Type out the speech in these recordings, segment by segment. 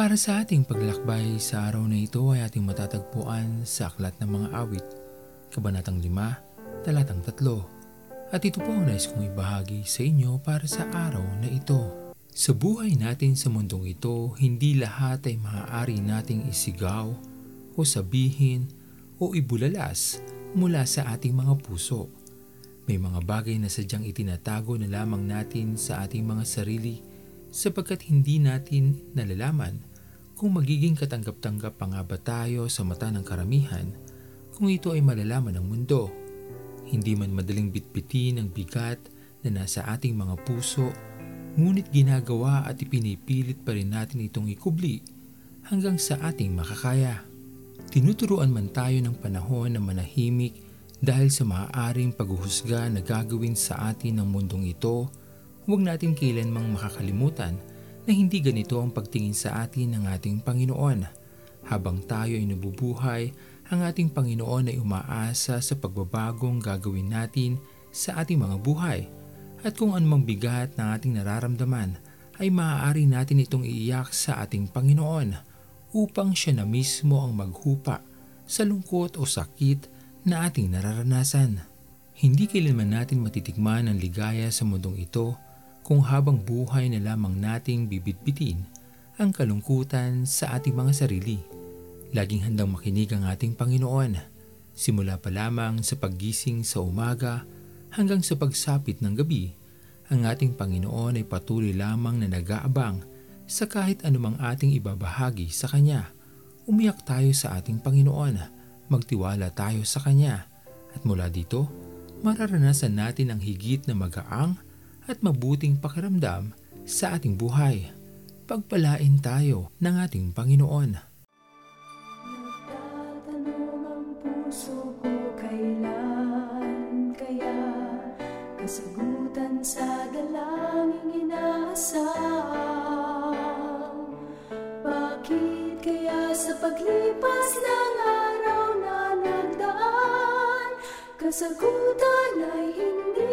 Para sa ating paglalakbay sa araw na ito ay ating matatagpuan sa Aklat ng Mga Awit, Kabanatang 5, Talatang 3. At ito po ang nais kong ibahagi sa inyo para sa araw na ito. Sa buhay natin sa mundong ito, hindi lahat ay maaari nating isigaw o sabihin o ibulalas mula sa ating mga puso. May mga bagay na sadyang itinatago na lamang natin sa ating mga sarili sapagkat hindi natin nalalaman kung magiging katanggap-tanggap pa nga ba tayo sa mata ng karamihan kung ito ay malalaman ng mundo. Hindi man madaling bitbitin ang bigat na nasa ating mga puso, ngunit ginagawa at ipinipilit pa rin natin itong ikubli hanggang sa ating makakaya. Tinuturuan man tayo ng panahon na manahimik dahil sa maaaring paghuhusga na gagawin sa atin ng mundong ito, huwag natin kailanmang makakalimutan na hindi ganito ang pagtingin sa atin ng ating Panginoon. Habang tayo ay nabubuhay, ang ating Panginoon ay umaasa sa pagbabagong gagawin natin sa ating mga buhay. At kung anumang bigat na ating nararamdaman, ay maaari natin itong iiyak sa ating Panginoon upang siya na mismo ang maghupa sa lungkot o sakit na ating nararanasan. Hindi kailanman natin matitikman ang ligaya sa mundong ito kung habang buhay na lamang nating bibitbitin ang kalungkutan sa ating mga sarili. Laging handang makinig ang ating Panginoon, simula pa lamang sa paggising sa umaga hanggang sa pagsapit ng gabi. Ang ating Panginoon ay patuloy lamang na nag-aabang sa kahit anumang ating ibabahagi sa Kanya. Umiyak tayo sa ating Panginoon, magtiwala tayo sa Kanya, at mula dito, mararanasan natin ang higit na magaang at mabuting pakiramdam sa ating buhay. Pagpalain tayo ng ating Panginoon. Nagtatanong ang puso ko, kailan kaya kasagutan sa dalangin inaasaw? Bakit kaya sa paglipas ng araw na nagdaan, kasagutan ay hindi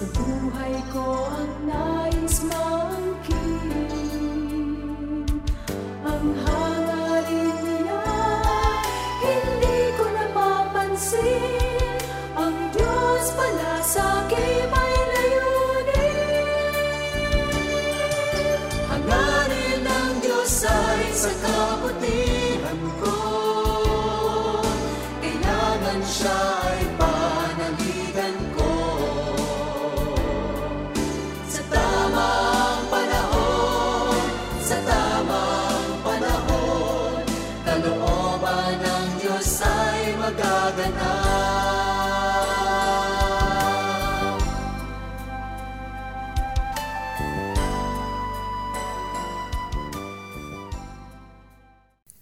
Sa buhay ko ang nais maangkin, ang hangarin niya hindi ko napapansin. Ang Diyos pala sa akin may layunin. Hangarin ng Diyos ay sa kabutihan ko, kailangan siya ay panaligan ko.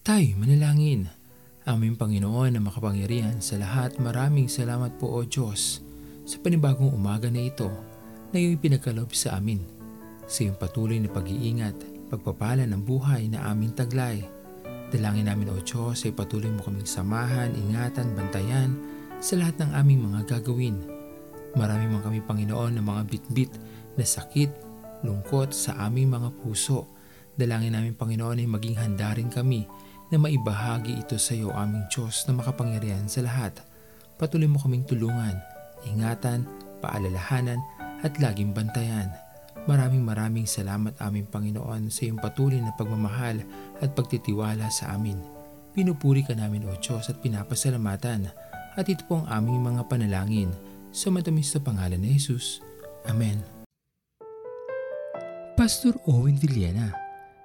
Tayo'y manalangin. Aming Panginoon na makapangyarihan sa lahat, maraming salamat po o Diyos sa panibagong umaga na ito na iyong pinagkaloob sa amin. Sa iyong patuloy na pag-iingat, pagpapala ng buhay na aming taglay. Dalangin namin o Diyos ay patuloy mo kaming samahan, ingatan, bantayan sa lahat ng aming mga gagawin. Marami man kami Panginoon ng mga bitbit na sakit, lungkot sa aming mga puso. Dalangin namin Panginoon ay maging handa rin kami na maibahagi ito sa iyo aming Diyos na makapangyarihan sa lahat. Patuloy mo kaming tulungan, ingatan, paalalahanan at laging bantayan. Maraming salamat aming Panginoon sa iyong patuloy na pagmamahal at pagtitiwala sa amin. Pinupuri ka namin o Diyos at pinapasalamatan, at ito po ang aming mga panalangin sa matamis na pangalan ni Jesus. Amen. Pastor Owen Villena,